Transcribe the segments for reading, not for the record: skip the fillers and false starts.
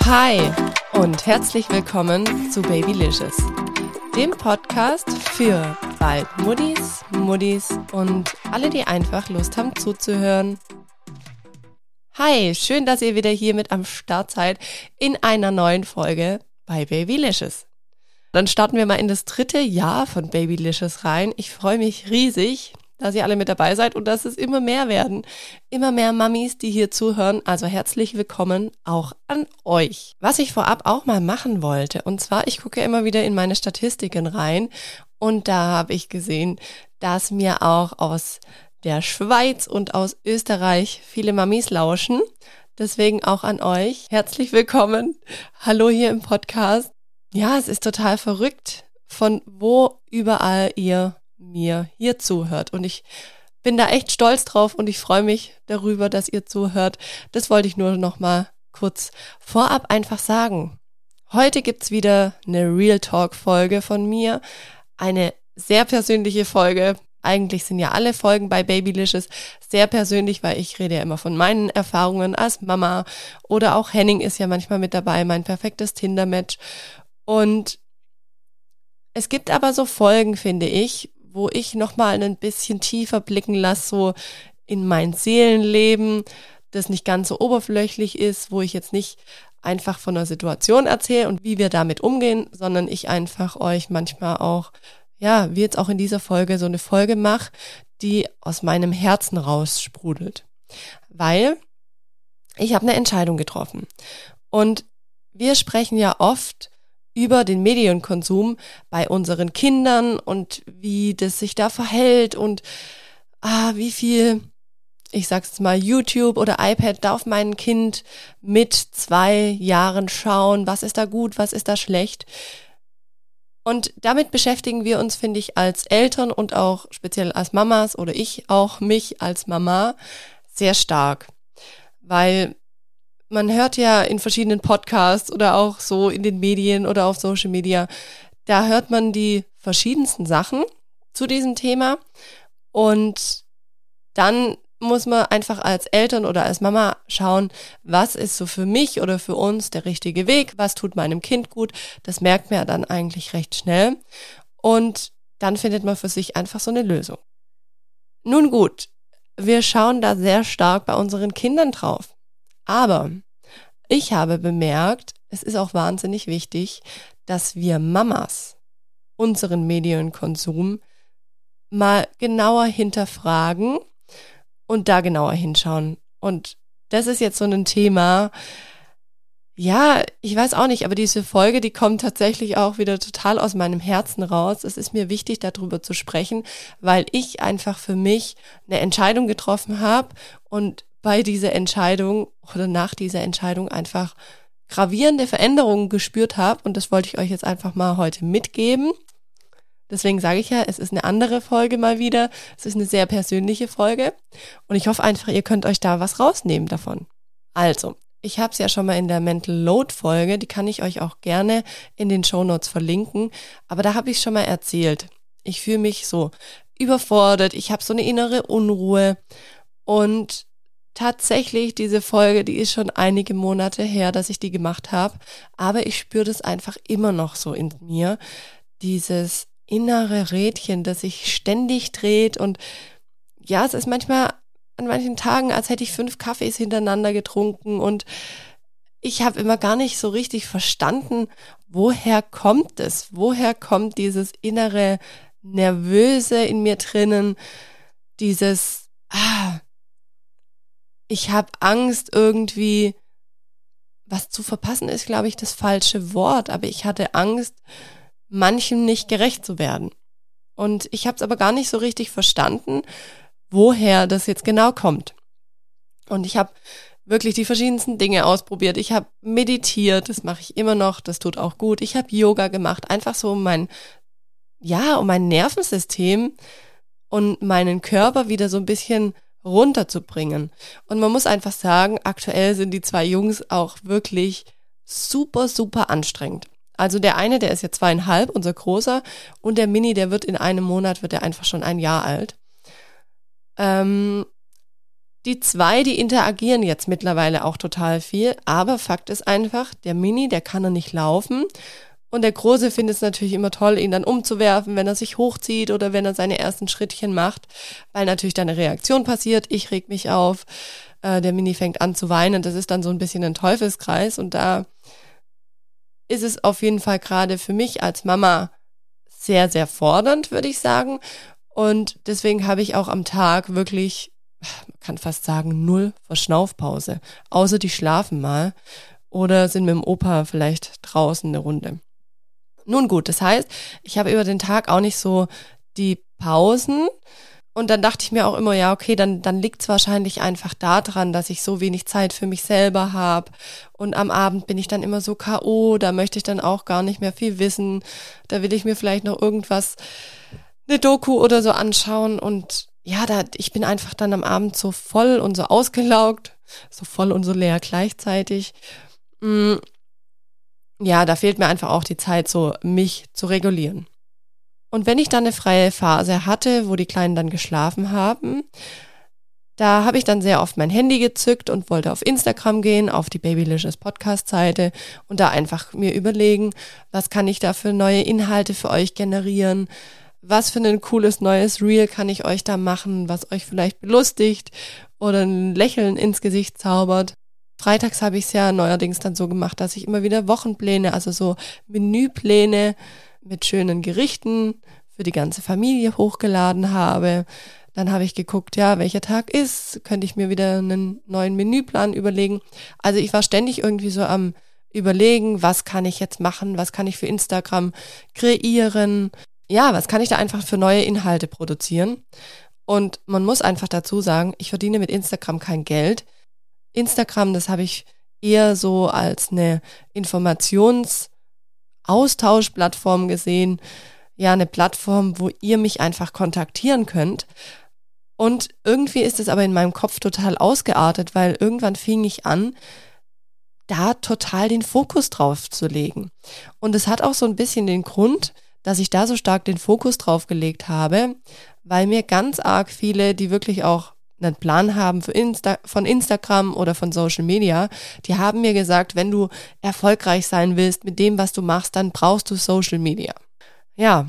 Hi und herzlich willkommen zu Babylicious, dem Podcast für bald Muddis, Muddis und alle, die einfach Lust haben zuzuhören. Hi, schön, dass ihr wieder hier mit am Start seid in einer neuen Folge bei Babylicious. Dann starten wir mal in das dritte Jahr von Babylicious rein. Ich freue mich riesig, dass ihr alle mit dabei seid und dass es immer mehr werden. Immer mehr Mamis, die hier zuhören. Also herzlich willkommen auch an euch. Was ich vorab auch mal machen wollte, und zwar, ich gucke immer wieder in meine Statistiken rein und da habe ich gesehen, dass mir auch aus der Schweiz und aus Österreich viele Mamis lauschen. Deswegen auch an euch. Herzlich willkommen. Hallo hier im Podcast. Ja, es ist total verrückt, von wo überall ihr mir hier zuhört und ich bin da echt stolz drauf und ich freue mich darüber, dass ihr zuhört. Das wollte ich nur noch mal kurz vorab einfach sagen. Heute gibt's wieder eine Real Talk Folge von mir, eine sehr persönliche Folge. Eigentlich sind ja alle Folgen bei Babylicious sehr persönlich, weil ich rede ja immer von meinen Erfahrungen als Mama oder auch Henning ist ja manchmal mit dabei, mein perfektes Tinder-Match. Und es gibt aber so Folgen, finde ich, wo ich nochmal ein bisschen tiefer blicken lasse, so in mein Seelenleben, das nicht ganz so oberflächlich ist, wo ich jetzt nicht einfach von einer Situation erzähle und wie wir damit umgehen, sondern ich einfach euch manchmal auch, ja, wie jetzt auch in dieser Folge, so eine Folge mache, die aus meinem Herzen raussprudelt. Weil ich habe eine Entscheidung getroffen. Und wir sprechen ja oft über den Medienkonsum bei unseren Kindern und wie das sich da verhält und wie viel, ich sag's jetzt mal, YouTube oder iPad darf mein Kind mit 2 Jahren schauen, was ist da gut, was ist da schlecht. Und damit beschäftigen wir uns, finde ich, als Eltern und auch speziell als Mamas oder ich auch mich als Mama sehr stark, weil man hört ja in verschiedenen Podcasts oder auch so in den Medien oder auf Social Media, da hört man die verschiedensten Sachen zu diesem Thema und dann muss man einfach als Eltern oder als Mama schauen, was ist so für mich oder für uns der richtige Weg, was tut meinem Kind gut, das merkt man ja dann eigentlich recht schnell und dann findet man für sich einfach so eine Lösung. Nun gut, wir schauen da sehr stark bei unseren Kindern drauf. Aber ich habe bemerkt, es ist auch wahnsinnig wichtig, dass wir Mamas unseren Medienkonsum mal genauer hinterfragen und da genauer hinschauen. Und das ist jetzt so ein Thema, ja, ich weiß auch nicht, aber diese Folge, die kommt tatsächlich auch wieder total aus meinem Herzen raus. Es ist mir wichtig, darüber zu sprechen, weil ich einfach für mich eine Entscheidung getroffen habe und bei dieser Entscheidung oder nach dieser Entscheidung einfach gravierende Veränderungen gespürt habe und das wollte ich euch jetzt einfach mal heute mitgeben. Deswegen sage ich ja, es ist eine andere Folge mal wieder, es ist eine sehr persönliche Folge und ich hoffe einfach, ihr könnt euch da was rausnehmen davon. Also, ich habe es ja schon mal in der Mental Load Folge, die kann ich euch auch gerne in den Shownotes verlinken, aber da habe ich schon mal erzählt, ich fühle mich so überfordert, ich habe so eine innere Unruhe und tatsächlich, diese Folge, die ist schon einige Monate her, dass ich die gemacht habe, aber ich spüre das einfach immer noch so in mir, dieses innere Rädchen, das sich ständig dreht und ja, es ist manchmal an manchen Tagen, als hätte ich 5 Kaffees hintereinander getrunken und ich habe immer gar nicht so richtig verstanden, woher kommt es, woher kommt dieses innere Nervöse in mir drinnen, dieses ich habe Angst, irgendwie was zu verpassen ist, glaube ich, das falsche Wort, aber ich hatte Angst, manchem nicht gerecht zu werden. Und ich habe es aber gar nicht so richtig verstanden, woher das jetzt genau kommt. Und ich habe wirklich die verschiedensten Dinge ausprobiert. Ich habe meditiert, das mache ich immer noch, das tut auch gut. Ich habe Yoga gemacht, einfach so um mein Nervensystem und meinen Körper wieder so ein bisschen runterzubringen. Und man muss einfach sagen, aktuell sind die 2 Jungs auch wirklich super, super anstrengend. Also der eine, der ist ja 2,5, unser Großer, und der Mini, der wird in einem Monat, wird er einfach schon 1 Jahr alt. Die zwei, die interagieren jetzt mittlerweile auch total viel, aber Fakt ist einfach, der Mini, der kann noch nicht laufen und der Große findet es natürlich immer toll, ihn dann umzuwerfen, wenn er sich hochzieht oder wenn er seine ersten Schrittchen macht, weil natürlich dann eine Reaktion passiert, ich reg mich auf, der Mini fängt an zu weinen, das ist dann so ein bisschen ein Teufelskreis und da ist es auf jeden Fall gerade für mich als Mama sehr, sehr fordernd, würde ich sagen. Und deswegen habe ich auch am Tag wirklich, man kann fast sagen, 0 Verschnaufpause. Außer die schlafen mal oder sind mit dem Opa vielleicht draußen eine Runde. Nun gut, das heißt, ich habe über den Tag auch nicht so die Pausen. Und dann dachte ich mir auch immer, ja okay, dann liegt es wahrscheinlich einfach daran, dass ich so wenig Zeit für mich selber habe und am Abend bin ich dann immer so K.O., da möchte ich dann auch gar nicht mehr viel wissen, da will ich mir vielleicht noch irgendwas, eine Doku oder so anschauen und ja, ich bin einfach dann am Abend so voll und so ausgelaugt, so voll und so leer gleichzeitig. Ja, da fehlt mir einfach auch die Zeit, so mich zu regulieren. Und wenn ich dann eine freie Phase hatte, wo die Kleinen dann geschlafen haben, da habe ich dann sehr oft mein Handy gezückt und wollte auf Instagram gehen, auf die Babylicious Podcast-Seite und da einfach mir überlegen, was kann ich da für neue Inhalte für euch generieren, was für ein cooles neues Reel kann ich euch da machen, was euch vielleicht belustigt oder ein Lächeln ins Gesicht zaubert. Freitags habe ich es ja neuerdings dann so gemacht, dass ich immer wieder Wochenpläne, also so Menüpläne mit schönen Gerichten für die ganze Familie hochgeladen habe. Dann habe ich geguckt, ja, welcher Tag ist, könnte ich mir wieder einen neuen Menüplan überlegen. Also ich war ständig irgendwie so am Überlegen, was kann ich jetzt machen, was kann ich für Instagram kreieren, ja, was kann ich da einfach für neue Inhalte produzieren. Und man muss einfach dazu sagen, ich verdiene mit Instagram kein Geld. Instagram, das habe ich eher so als eine Austauschplattform gesehen, ja, eine Plattform, wo ihr mich einfach kontaktieren könnt. Und irgendwie ist es aber in meinem Kopf total ausgeartet, weil irgendwann fing ich an, da total den Fokus drauf zu legen. Und es hat auch so ein bisschen den Grund, dass ich da so stark den Fokus drauf gelegt habe, weil mir ganz arg viele, die wirklich auch einen Plan haben von Instagram oder von Social Media, die haben mir gesagt, wenn du erfolgreich sein willst mit dem, was du machst, dann brauchst du Social Media. Ja,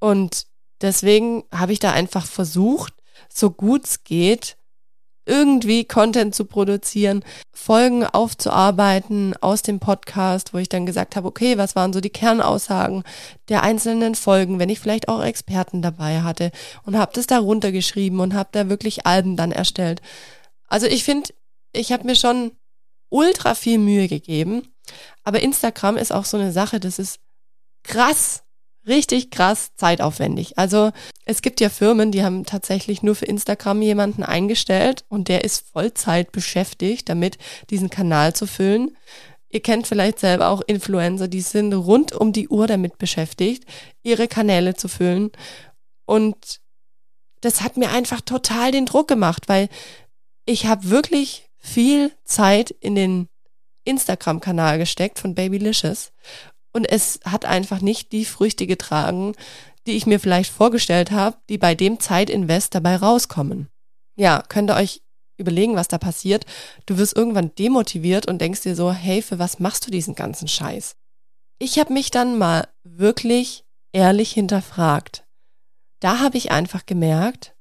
und deswegen habe ich da einfach versucht, so gut es geht, irgendwie Content zu produzieren, Folgen aufzuarbeiten aus dem Podcast, wo ich dann gesagt habe, okay, was waren so die Kernaussagen der einzelnen Folgen, wenn ich vielleicht auch Experten dabei hatte und habe das da runtergeschrieben und habe da wirklich Alben dann erstellt. Also ich finde, ich habe mir schon ultra viel Mühe gegeben, aber Instagram ist auch so eine Sache, das ist krass. Richtig krass zeitaufwendig. Also es gibt ja Firmen, die haben tatsächlich nur für Instagram jemanden eingestellt und der ist Vollzeit beschäftigt, damit diesen Kanal zu füllen. Ihr kennt vielleicht selber auch Influencer, die sind rund um die Uhr damit beschäftigt, ihre Kanäle zu füllen. Und das hat mir einfach total den Druck gemacht, weil ich habe wirklich viel Zeit in den Instagram-Kanal gesteckt von Babylicious. Und es hat einfach nicht die Früchte getragen, die ich mir vielleicht vorgestellt habe, die bei dem Zeitinvest dabei rauskommen. Ja, könnt ihr euch überlegen, was da passiert. Du wirst irgendwann demotiviert und denkst dir so, hey, für was machst du diesen ganzen Scheiß? Ich habe mich dann mal wirklich ehrlich hinterfragt. Da habe ich einfach gemerkt,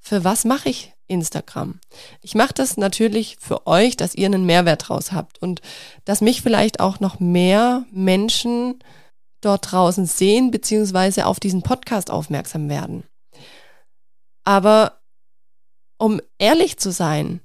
für was mache ich Instagram? Ich mache das natürlich für euch, dass ihr einen Mehrwert draus habt und dass mich vielleicht auch noch mehr Menschen dort draußen sehen bzw. auf diesen Podcast aufmerksam werden. Aber um ehrlich zu sein,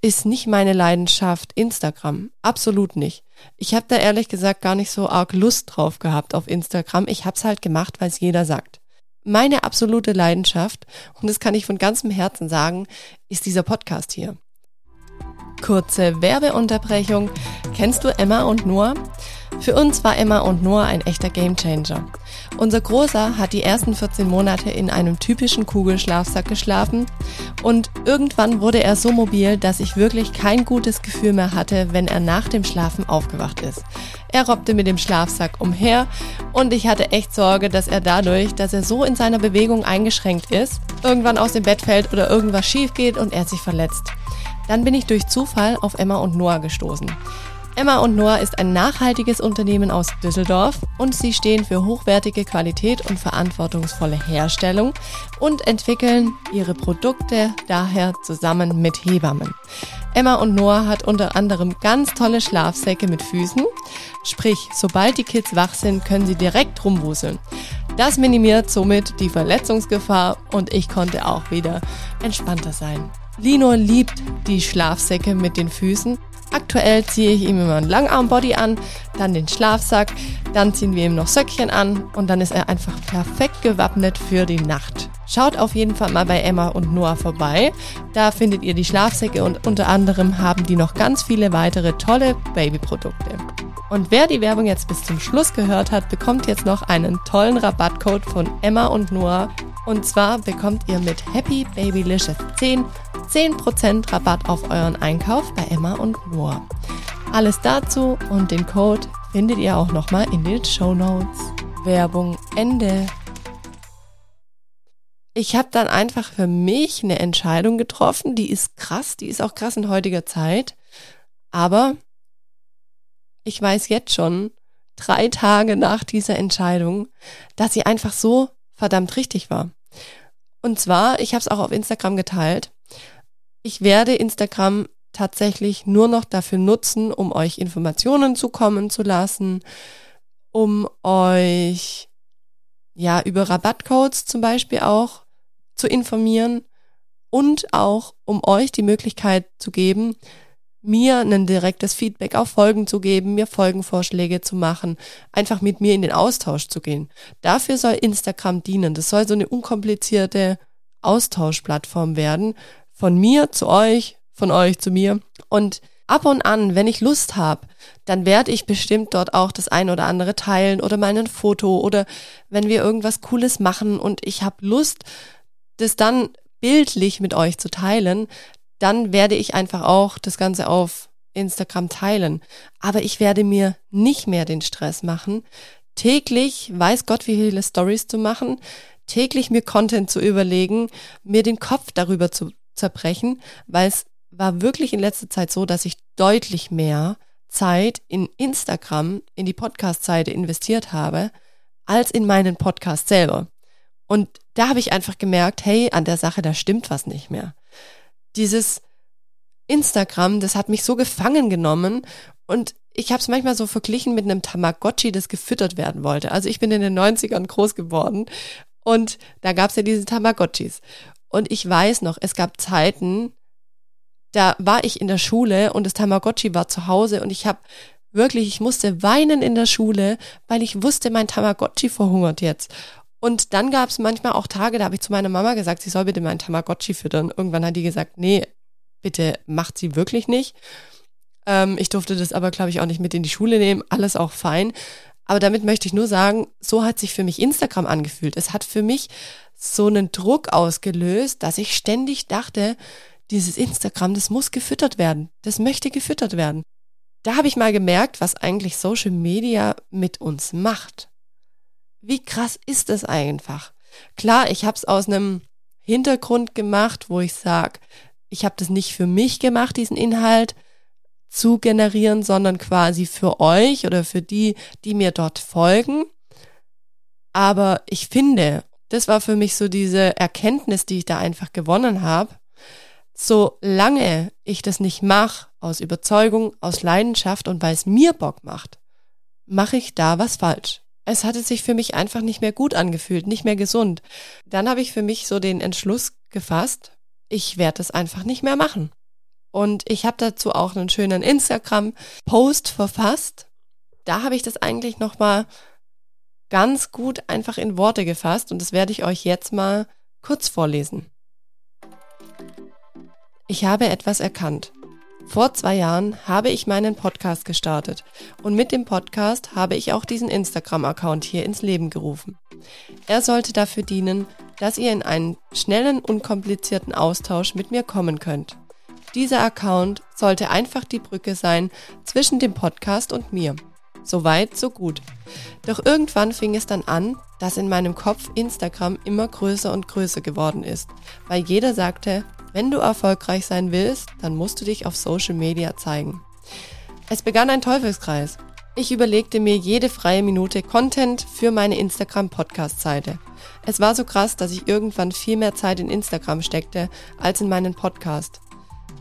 ist nicht meine Leidenschaft Instagram. Absolut nicht. Ich habe da ehrlich gesagt gar nicht so arg Lust drauf gehabt auf Instagram. Ich habe es halt gemacht, weil es jeder sagt. Meine absolute Leidenschaft, und das kann ich von ganzem Herzen sagen, ist dieser Podcast hier. Kurze Werbeunterbrechung. Kennst du Emma und Noah? Für uns war Emma und Noah ein echter Gamechanger. Unser Großer hat die ersten 14 Monate in einem typischen Kugelschlafsack geschlafen und irgendwann wurde er so mobil, dass ich wirklich kein gutes Gefühl mehr hatte, wenn er nach dem Schlafen aufgewacht ist. Er robbte mit dem Schlafsack umher und ich hatte echt Sorge, dass er dadurch, dass er so in seiner Bewegung eingeschränkt ist, irgendwann aus dem Bett fällt oder irgendwas schief geht und er sich verletzt. Dann bin ich durch Zufall auf Emma und Noah gestoßen. Emma und Noah ist ein nachhaltiges Unternehmen aus Düsseldorf und sie stehen für hochwertige Qualität und verantwortungsvolle Herstellung und entwickeln ihre Produkte daher zusammen mit Hebammen. Emma und Noah hat unter anderem ganz tolle Schlafsäcke mit Füßen, sprich, sobald die Kids wach sind, können sie direkt rumwuseln. Das minimiert somit die Verletzungsgefahr und ich konnte auch wieder entspannter sein. Lino liebt die Schlafsäcke mit den Füßen. Aktuell ziehe ich ihm immer einen Langarmbody an, dann den Schlafsack, dann ziehen wir ihm noch Söckchen an und dann ist er einfach perfekt gewappnet für die Nacht. Schaut auf jeden Fall mal bei Emma und Noah vorbei, da findet ihr die Schlafsäcke und unter anderem haben die noch ganz viele weitere tolle Babyprodukte. Und wer die Werbung jetzt bis zum Schluss gehört hat, bekommt jetzt noch einen tollen Rabattcode von Emma und Noah. Und zwar bekommt ihr mit Happy Babylicious 10% Rabatt auf euren Einkauf bei Emma und Noah. Alles dazu und den Code findet ihr auch nochmal in den Shownotes. Werbung Ende. Ich habe dann einfach für mich eine Entscheidung getroffen, die ist krass, die ist auch krass in heutiger Zeit, aber ich weiß jetzt schon, 3 Tage nach dieser Entscheidung, dass sie einfach so verdammt richtig war. Und zwar, ich habe es auch auf Instagram geteilt, ich werde Instagram tatsächlich nur noch dafür nutzen, um euch Informationen zukommen zu lassen, um euch ja über Rabattcodes zum Beispiel auch zu informieren und auch um euch die Möglichkeit zu geben, mir ein direktes Feedback auf Folgen zu geben, mir Folgenvorschläge zu machen, einfach mit mir in den Austausch zu gehen. Dafür soll Instagram dienen. Das soll so eine unkomplizierte Austauschplattform werden, von mir zu euch, von euch zu mir. Und ab und an, wenn ich Lust habe, dann werde ich bestimmt dort auch das ein oder andere teilen oder mal ein Foto oder wenn wir irgendwas Cooles machen und ich habe Lust, das dann bildlich mit euch zu teilen, dann werde ich einfach auch das Ganze auf Instagram teilen. Aber ich werde mir nicht mehr den Stress machen, täglich, weiß Gott, wie viele Stories zu machen, täglich mir Content zu überlegen, mir den Kopf darüber zu zerbrechen, weil es war wirklich in letzter Zeit so, dass ich deutlich mehr Zeit in Instagram, in die Podcast-Seite investiert habe, als in meinen Podcast selber. Und da habe ich einfach gemerkt, hey, an der Sache, da stimmt was nicht mehr. Dieses Instagram, das hat mich so gefangen genommen und ich habe es manchmal so verglichen mit einem Tamagotchi, das gefüttert werden wollte. Also ich bin in den 90ern groß geworden und da gab es ja diese Tamagotchis. Und ich weiß noch, es gab Zeiten, da war ich in der Schule und das Tamagotchi war zu Hause und ich musste weinen in der Schule, weil ich wusste, mein Tamagotchi verhungert jetzt. Und dann gab es manchmal auch Tage, da habe ich zu meiner Mama gesagt, sie soll bitte meinen Tamagotchi füttern. Irgendwann hat die gesagt, nee, bitte macht sie wirklich nicht. Ich durfte das aber, glaube ich, auch nicht mit in die Schule nehmen, alles auch fein. Aber damit möchte ich nur sagen, so hat sich für mich Instagram angefühlt. Es hat für mich so einen Druck ausgelöst, dass ich ständig dachte, dieses Instagram, das muss gefüttert werden, das möchte gefüttert werden. Da habe ich mal gemerkt, was eigentlich Social Media mit uns macht. Wie krass ist es einfach? Klar, ich habe es aus einem Hintergrund gemacht, wo ich sage, ich habe das nicht für mich gemacht, diesen Inhalt zu generieren, sondern quasi für euch oder für die, die mir dort folgen. Aber ich finde, das war für mich so diese Erkenntnis, die ich da einfach gewonnen habe. Solange ich das nicht mache, aus Überzeugung, aus Leidenschaft und weil es mir Bock macht, mache ich da was falsch. Es hatte sich für mich einfach nicht mehr gut angefühlt, nicht mehr gesund. Dann habe ich für mich so den Entschluss gefasst, ich werde das einfach nicht mehr machen. Und ich habe dazu auch einen schönen Instagram-Post verfasst. Da habe ich das eigentlich nochmal ganz gut einfach in Worte gefasst und das werde ich euch jetzt mal kurz vorlesen. Ich habe etwas erkannt. Vor 2 Jahren habe ich meinen Podcast gestartet und mit dem Podcast habe ich auch diesen Instagram-Account hier ins Leben gerufen. Er sollte dafür dienen, dass ihr in einen schnellen, unkomplizierten Austausch mit mir kommen könnt. Dieser Account sollte einfach die Brücke sein zwischen dem Podcast und mir. Soweit, so gut. Doch irgendwann fing es dann an, dass in meinem Kopf Instagram immer größer und größer geworden ist, weil jeder sagte, wenn du erfolgreich sein willst, dann musst du dich auf Social Media zeigen. Es begann ein Teufelskreis. Ich überlegte mir jede freie Minute Content für meine Instagram-Podcast-Seite. Es war so krass, dass ich irgendwann viel mehr Zeit in Instagram steckte als in meinen Podcast.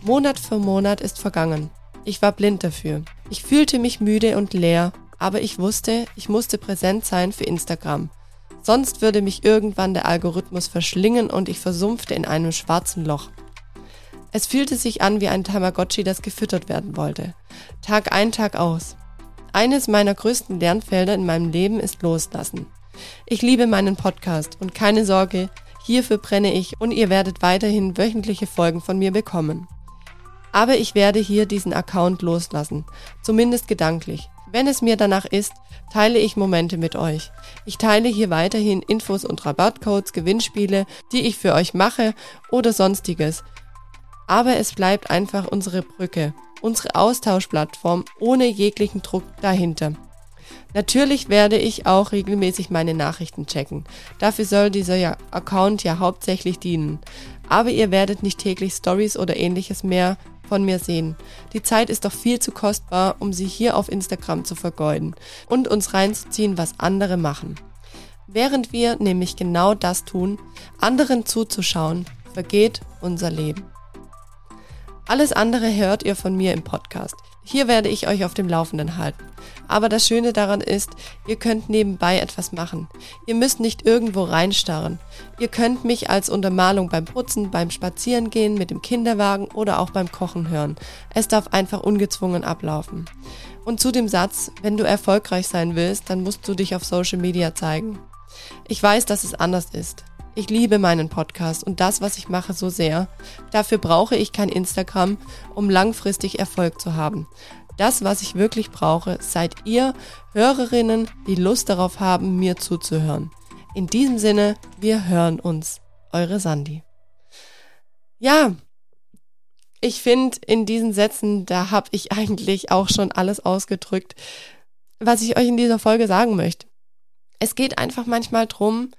Monat für Monat ist vergangen. Ich war blind dafür. Ich fühlte mich müde und leer, aber ich wusste, ich musste präsent sein für Instagram. Sonst würde mich irgendwann der Algorithmus verschlingen und ich versumpfte in einem schwarzen Loch. Es fühlte sich an wie ein Tamagotchi, das gefüttert werden wollte. Tag ein, Tag aus. Eines meiner größten Lernfelder in meinem Leben ist Loslassen. Ich liebe meinen Podcast und keine Sorge, hierfür brenne ich und ihr werdet weiterhin wöchentliche Folgen von mir bekommen. Aber ich werde hier diesen Account loslassen, zumindest gedanklich. Wenn es mir danach ist, teile ich Momente mit euch. Ich teile hier weiterhin Infos und Rabattcodes, Gewinnspiele, die ich für euch mache oder sonstiges. Aber es bleibt einfach unsere Brücke, unsere Austauschplattform ohne jeglichen Druck dahinter. Natürlich werde ich auch regelmäßig meine Nachrichten checken. Dafür soll dieser Account ja hauptsächlich dienen. Aber ihr werdet nicht täglich Stories oder ähnliches mehr von mir sehen. Die Zeit ist doch viel zu kostbar, um sie hier auf Instagram zu vergeuden und uns reinzuziehen, was andere machen. Während wir nämlich genau das tun, anderen zuzuschauen, vergeht unser Leben. Alles andere hört ihr von mir im Podcast. Hier werde ich euch auf dem Laufenden halten. Aber das Schöne daran ist, ihr könnt nebenbei etwas machen. Ihr müsst nicht irgendwo reinstarren. Ihr könnt mich als Untermalung beim Putzen, beim Spazierengehen, mit dem Kinderwagen oder auch beim Kochen hören. Es darf einfach ungezwungen ablaufen. Und zu dem Satz, wenn du erfolgreich sein willst, dann musst du dich auf Social Media zeigen. Ich weiß, dass es anders ist. Ich liebe meinen Podcast und das, was ich mache, so sehr. Dafür brauche ich kein Instagram, um langfristig Erfolg zu haben. Das, was ich wirklich brauche, seid ihr Hörerinnen, die Lust darauf haben, mir zuzuhören. In diesem Sinne, wir hören uns. Eure Sandy. Ja, ich finde, in diesen Sätzen, da habe ich eigentlich auch schon alles ausgedrückt, was ich euch in dieser Folge sagen möchte. Es geht einfach manchmal drum,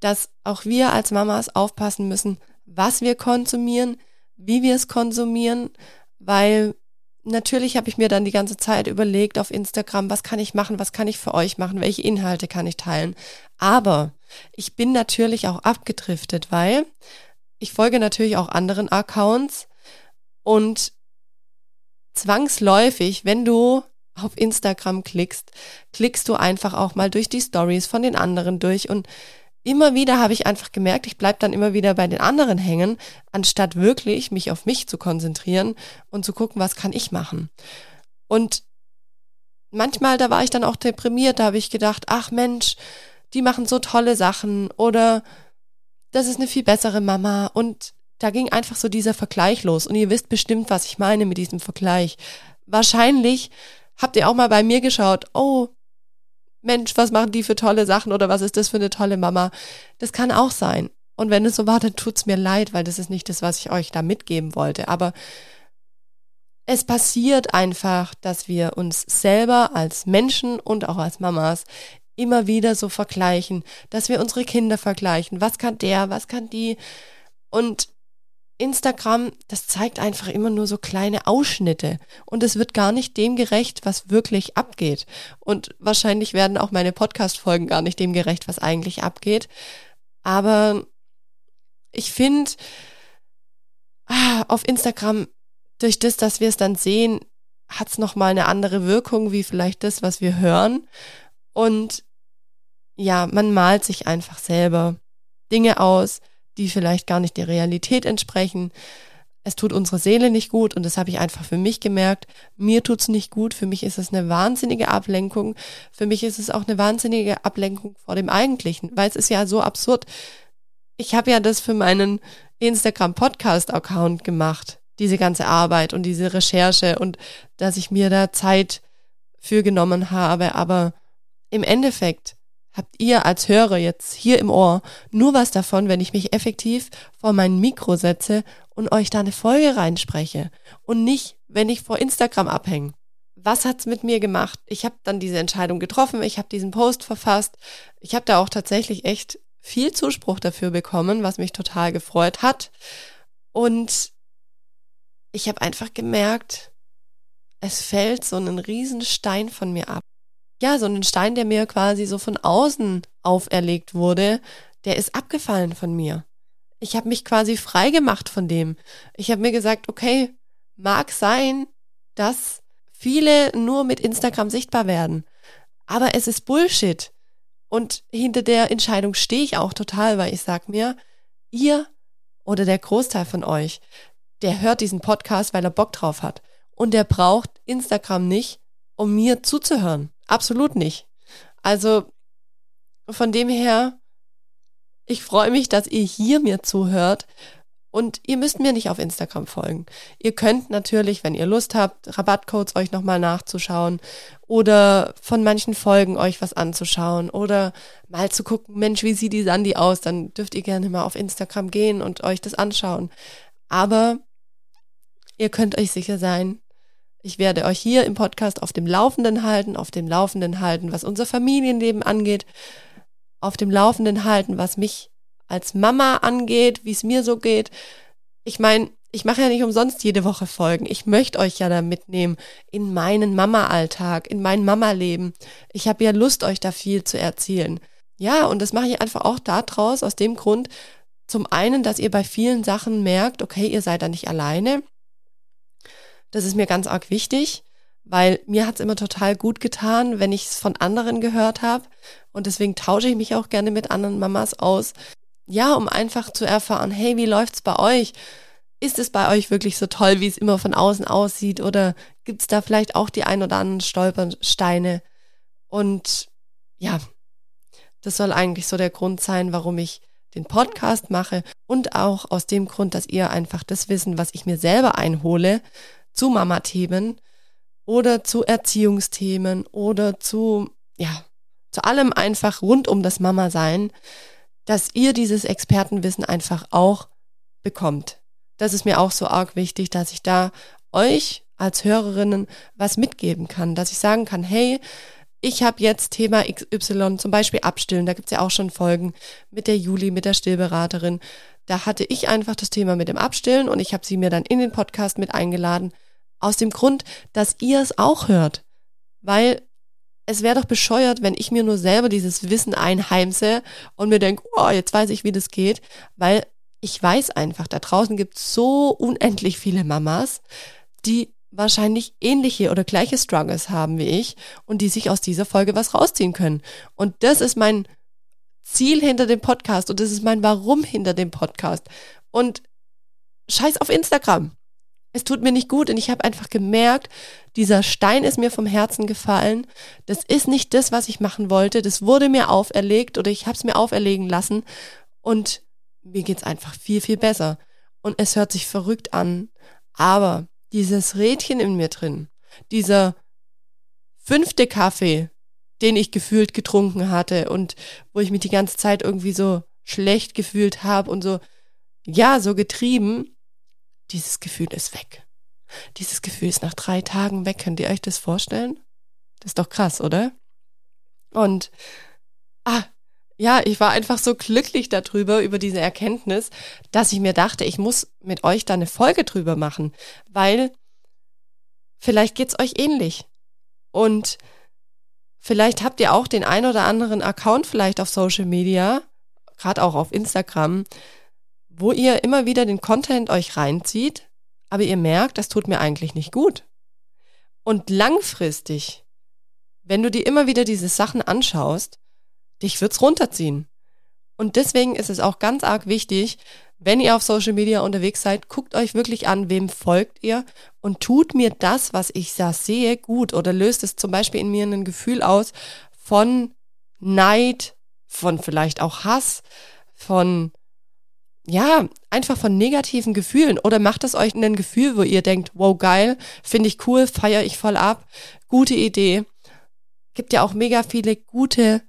dass auch wir als Mamas aufpassen müssen, was wir konsumieren, wie wir es konsumieren, weil natürlich habe ich mir dann die ganze Zeit überlegt auf Instagram, was kann ich machen, was kann ich für euch machen, welche Inhalte kann ich teilen. Aber ich bin natürlich auch abgedriftet, weil ich folge natürlich auch anderen Accounts und zwangsläufig, wenn du auf Instagram klickst du einfach auch mal durch die Stories von den anderen durch und immer wieder habe ich einfach gemerkt, ich bleibe dann immer wieder bei den anderen hängen, anstatt wirklich mich auf mich zu konzentrieren und zu gucken, was kann ich machen. Und manchmal, da war ich dann auch deprimiert, da habe ich gedacht, ach Mensch, die machen so tolle Sachen oder das ist eine viel bessere Mama. Und da ging einfach so dieser Vergleich los. Und ihr wisst bestimmt, was ich meine mit diesem Vergleich. Wahrscheinlich habt ihr auch mal bei mir geschaut, oh, Mensch, was machen die für tolle Sachen oder was ist das für eine tolle Mama? Das kann auch sein. Und wenn es so war, dann tut's mir leid, weil das ist nicht das, was ich euch da mitgeben wollte. Aber es passiert einfach, dass wir uns selber als Menschen und auch als Mamas immer wieder so vergleichen, dass wir unsere Kinder vergleichen. Was kann der, was kann die? Und Instagram, das zeigt einfach immer nur so kleine Ausschnitte und es wird gar nicht dem gerecht, was wirklich abgeht. Und wahrscheinlich werden auch meine Podcast-Folgen gar nicht dem gerecht, was eigentlich abgeht. Aber ich finde, auf Instagram, durch das, dass wir es dann sehen, hat es nochmal eine andere Wirkung, wie vielleicht das, was wir hören. Und ja, man malt sich einfach selber Dinge aus, die vielleicht gar nicht der Realität entsprechen. Es tut unsere Seele nicht gut und das habe ich einfach für mich gemerkt. Mir tut's nicht gut, für mich ist es eine wahnsinnige Ablenkung. Für mich ist es auch eine wahnsinnige Ablenkung vor dem Eigentlichen, weil es ist ja so absurd. Ich habe ja das für meinen Instagram-Podcast-Account gemacht. diese ganze Arbeit und diese Recherche und dass ich mir da Zeit für genommen habe. Aber im Endeffekt habt ihr als Hörer jetzt hier im Ohr nur was davon, wenn ich mich effektiv vor mein Mikro setze und euch da eine Folge reinspreche und nicht, wenn ich vor Instagram abhänge. Was hat's mit mir gemacht? Ich habe dann diese Entscheidung getroffen, ich habe diesen Post verfasst, ich habe da auch tatsächlich echt viel Zuspruch dafür bekommen, was mich total gefreut hat. Und ich habe einfach gemerkt, es fällt so einen riesen Stein von mir ab. Ja, so einen Stein, der mir quasi so von außen auferlegt wurde, der ist abgefallen von mir. Ich habe mich quasi frei gemacht von dem. Ich habe mir gesagt, okay, mag sein, dass viele nur mit Instagram sichtbar werden, aber es ist Bullshit. Und hinter der Entscheidung stehe ich auch total, weil ich sag mir, ihr oder der Großteil von euch, der hört diesen Podcast, weil er Bock drauf hat. Und der braucht Instagram nicht, um mir zuzuhören. Absolut nicht. Also von dem her, ich freue mich, dass ihr hier mir zuhört und ihr müsst mir nicht auf Instagram folgen. Ihr könnt natürlich, wenn ihr Lust habt, Rabattcodes euch nochmal nachzuschauen oder von manchen Folgen euch was anzuschauen oder mal zu gucken, Mensch, wie sieht die Sandy aus? Dann dürft ihr gerne mal auf Instagram gehen und euch das anschauen. Aber ihr könnt euch sicher sein, ich werde euch hier im Podcast auf dem Laufenden halten, was unser Familienleben angeht, auf dem Laufenden halten, was mich als Mama angeht, wie es mir so geht. Ich meine, ich mache ja nicht umsonst jede Woche Folgen. Ich möchte euch ja da mitnehmen in meinen Mama-Alltag, in mein Mama-Leben. Ich habe ja Lust, euch da viel zu erzählen. Ja, und das mache ich einfach auch daraus, aus dem Grund, zum einen, dass ihr bei vielen Sachen merkt, okay, ihr seid da nicht alleine. Das ist mir ganz arg wichtig, weil mir hat's immer total gut getan, wenn ich es von anderen gehört habe. Und deswegen tausche ich mich auch gerne mit anderen Mamas aus. Ja, um einfach zu erfahren, hey, wie läuft's bei euch? Ist es bei euch wirklich so toll, wie es immer von außen aussieht? Oder gibt's da vielleicht auch die ein oder anderen Stolpersteine? Und ja, das soll eigentlich so der Grund sein, warum ich den Podcast mache. Und auch aus dem Grund, dass ihr einfach das Wissen, was ich mir selber einhole, zu Mama-Themen oder zu Erziehungsthemen oder zu allem einfach rund um das Mama-Sein, dass ihr dieses Expertenwissen einfach auch bekommt. Das ist mir auch so arg wichtig, dass ich da euch als Hörerinnen was mitgeben kann, dass ich sagen kann, hey, ich habe jetzt Thema XY, zum Beispiel Abstillen, da gibt's ja auch schon Folgen mit der Juli, mit der Stillberaterin. Da hatte ich einfach das Thema mit dem Abstillen und ich habe sie mir dann in den Podcast mit eingeladen, aus dem Grund, dass ihr es auch hört. Weil es wäre doch bescheuert, wenn ich mir nur selber dieses Wissen einheimse und mir denke, oh, jetzt weiß ich, wie das geht. Weil ich weiß einfach, da draußen gibt's so unendlich viele Mamas, die wahrscheinlich ähnliche oder gleiche Struggles haben wie ich und die sich aus dieser Folge was rausziehen können. Und das ist mein Ziel hinter dem Podcast und das ist mein Warum hinter dem Podcast. Und scheiß auf Instagram. Es tut mir nicht gut und ich habe einfach gemerkt, dieser Stein ist mir vom Herzen gefallen. Das ist nicht das, was ich machen wollte. Das wurde mir auferlegt oder ich habe es mir auferlegen lassen und mir geht's einfach viel, viel besser. Und es hört sich verrückt an, aber dieses Rädchen in mir drin, dieser 5. Kaffee, den ich gefühlt getrunken hatte und wo ich mich die ganze Zeit irgendwie so schlecht gefühlt habe und so, ja, so getrieben, dieses Gefühl ist weg. Dieses Gefühl ist nach 3 Tagen weg. Könnt ihr euch das vorstellen? Das ist doch krass, oder? Und, ja, ich war einfach so glücklich darüber, über diese Erkenntnis, dass ich mir dachte, ich muss mit euch da eine Folge drüber machen, weil vielleicht geht's euch ähnlich und vielleicht habt ihr auch den ein oder anderen Account vielleicht auf Social Media, gerade auch auf Instagram, wo ihr immer wieder den Content euch reinzieht, aber ihr merkt, das tut mir eigentlich nicht gut. Und langfristig, wenn du dir immer wieder diese Sachen anschaust, dich wird's runterziehen. Und deswegen ist es auch ganz arg wichtig, wenn ihr auf Social Media unterwegs seid, guckt euch wirklich an, wem folgt ihr und tut mir das, was ich da sehe, gut oder löst es zum Beispiel in mir ein Gefühl aus von Neid, von vielleicht auch Hass, von ja, einfach von negativen Gefühlen, oder macht es euch ein Gefühl, wo ihr denkt, wow, geil, finde ich cool, feiere ich voll ab, gute Idee. Gibt ja auch mega viele gute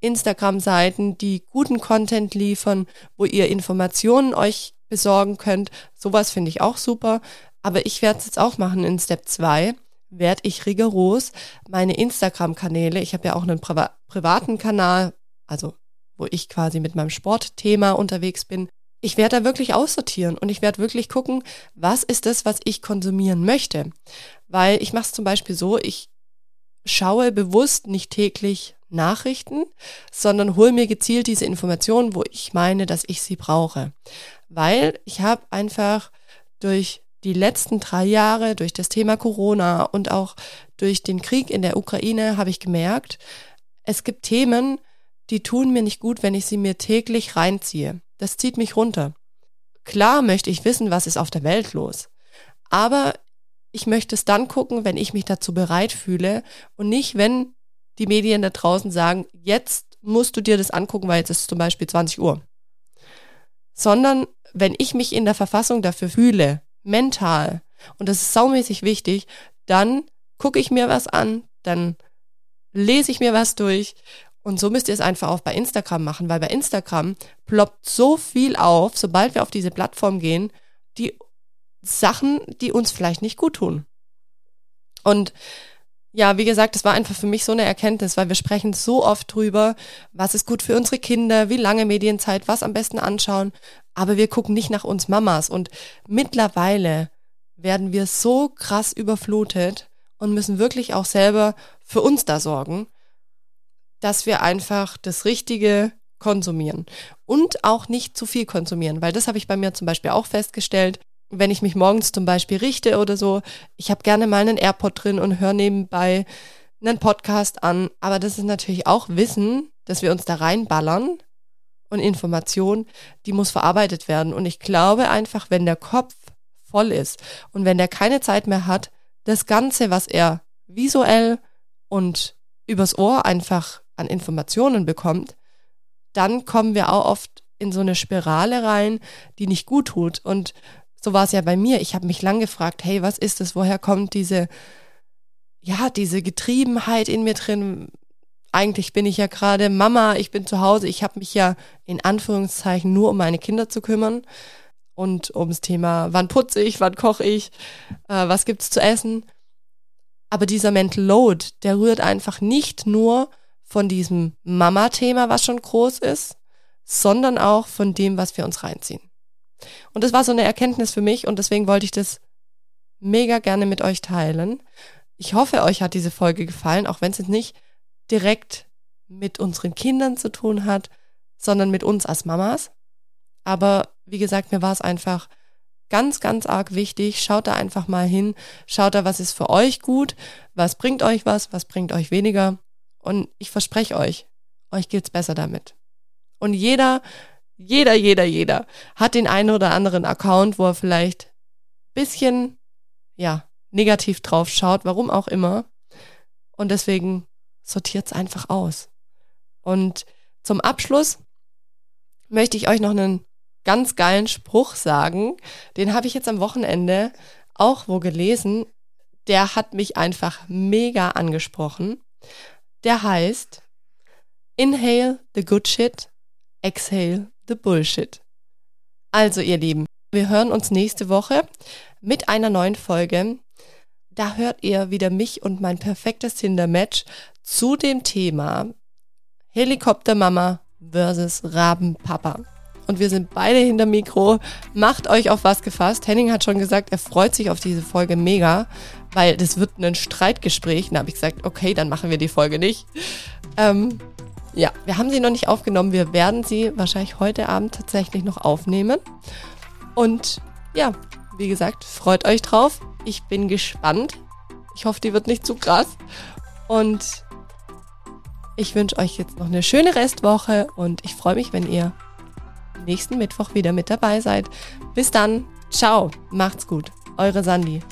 Instagram-Seiten, die guten Content liefern, wo ihr Informationen euch besorgen könnt. Sowas finde ich auch super, aber ich werde es jetzt auch machen in Step 2. Werde ich rigoros meine Instagram-Kanäle, ich habe ja auch einen privaten Kanal, also wo ich quasi mit meinem Sportthema unterwegs bin, ich werde da wirklich aussortieren und ich werde wirklich gucken, was ist das, was ich konsumieren möchte. Weil ich mache es zum Beispiel so, ich schaue bewusst nicht täglich Nachrichten, sondern hole mir gezielt diese Informationen, wo ich meine, dass ich sie brauche. Weil ich habe einfach durch die letzten 3 Jahre, durch das Thema Corona und auch durch den Krieg in der Ukraine, habe ich gemerkt, es gibt Themen, die tun mir nicht gut, wenn ich sie mir täglich reinziehe. Das zieht mich runter. Klar möchte ich wissen, was ist auf der Welt los. Aber ich möchte es dann gucken, wenn ich mich dazu bereit fühle und nicht, wenn die Medien da draußen sagen, jetzt musst du dir das angucken, weil jetzt ist zum Beispiel 20 Uhr. Sondern wenn ich mich in der Verfassung dafür fühle, mental, und das ist saumäßig wichtig, dann gucke ich mir was an, dann lese ich mir was durch. Und so müsst ihr es einfach auch bei Instagram machen, weil bei Instagram ploppt so viel auf, sobald wir auf diese Plattform gehen, die Sachen, die uns vielleicht nicht gut tun. Und ja, wie gesagt, das war einfach für mich so eine Erkenntnis, weil wir sprechen so oft drüber, was ist gut für unsere Kinder, wie lange Medienzeit, was am besten anschauen, aber wir gucken nicht nach uns Mamas. Und mittlerweile werden wir so krass überflutet und müssen wirklich auch selber für uns da sorgen, dass wir einfach das Richtige konsumieren und auch nicht zu viel konsumieren, weil das habe ich bei mir zum Beispiel auch festgestellt, wenn ich mich morgens zum Beispiel richte oder so, ich habe gerne mal einen AirPod drin und höre nebenbei einen Podcast an, aber das ist natürlich auch Wissen, dass wir uns da reinballern, und Information, die muss verarbeitet werden, und ich glaube einfach, wenn der Kopf voll ist und wenn der keine Zeit mehr hat, das Ganze, was er visuell und übers Ohr einfach an Informationen bekommt, dann kommen wir auch oft in so eine Spirale rein, die nicht gut tut. Und so war es ja bei mir. Ich habe mich lang gefragt, hey, was ist das? Woher kommt diese Getriebenheit in mir drin? Eigentlich bin ich ja gerade Mama, ich bin zu Hause. Ich habe mich ja in Anführungszeichen nur um meine Kinder zu kümmern und ums Thema, wann putze ich, wann koche ich, was gibt's zu essen? Aber dieser Mental Load, der rührt einfach nicht nur von diesem Mama-Thema, was schon groß ist, sondern auch von dem, was wir uns reinziehen. Und das war so eine Erkenntnis für mich, und deswegen wollte ich das mega gerne mit euch teilen. Ich hoffe, euch hat diese Folge gefallen, auch wenn es jetzt nicht direkt mit unseren Kindern zu tun hat, sondern mit uns als Mamas. Aber wie gesagt, mir war es einfach ganz, ganz arg wichtig. Schaut da einfach mal hin. Schaut da, was ist für euch gut, was bringt euch was bringt euch weniger. Und ich verspreche euch, euch geht's besser damit. Und jeder hat den einen oder anderen Account, wo er vielleicht bisschen, negativ drauf schaut, warum auch immer. Und deswegen sortiert's einfach aus. Und zum Abschluss möchte ich euch noch einen ganz geilen Spruch sagen, den habe ich jetzt am Wochenende auch wo gelesen, der hat mich einfach mega angesprochen. Der heißt, inhale the good shit, exhale the bullshit. Also ihr Lieben, wir hören uns nächste Woche mit einer neuen Folge. Da hört ihr wieder mich und mein perfektes Tinder-Match zu dem Thema Helikoptermama versus Rabenpapa. Und wir sind beide hinter Mikro. Macht euch auf was gefasst. Henning hat schon gesagt, er freut sich auf diese Folge mega, weil das wird ein Streitgespräch. Da habe ich gesagt, okay, dann machen wir die Folge nicht. Wir haben sie noch nicht aufgenommen. Wir werden sie wahrscheinlich heute Abend tatsächlich noch aufnehmen. Und ja, wie gesagt, freut euch drauf. Ich bin gespannt. Ich hoffe, die wird nicht zu krass. Und ich wünsche euch jetzt noch eine schöne Restwoche und ich freue mich, wenn ihr nächsten Mittwoch wieder mit dabei seid. Bis dann. Ciao. Macht's gut. Eure Sandy.